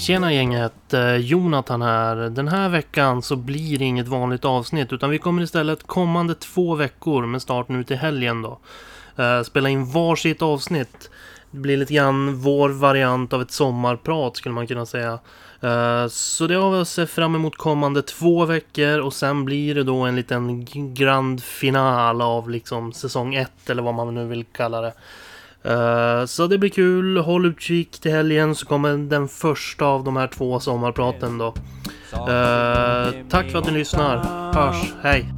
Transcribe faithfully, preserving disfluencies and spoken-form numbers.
Tjena gänget, Jonathan här. Den här veckan så blir det inget vanligt avsnitt, utan vi kommer istället kommande två veckor med start nu till helgen då spela in varsitt avsnitt. Det blir lite grann vår variant av ett sommarprat, skulle man kunna säga. Så det har vi att se fram emot kommande två veckor, och sen blir det då en liten grand final av liksom säsong ett, eller vad man nu vill kalla det. Så det blir kul, håll utkik till helgen så kommer den första av de här två sommarpraten då. Tack för att ni lyssnar, hörs, hej!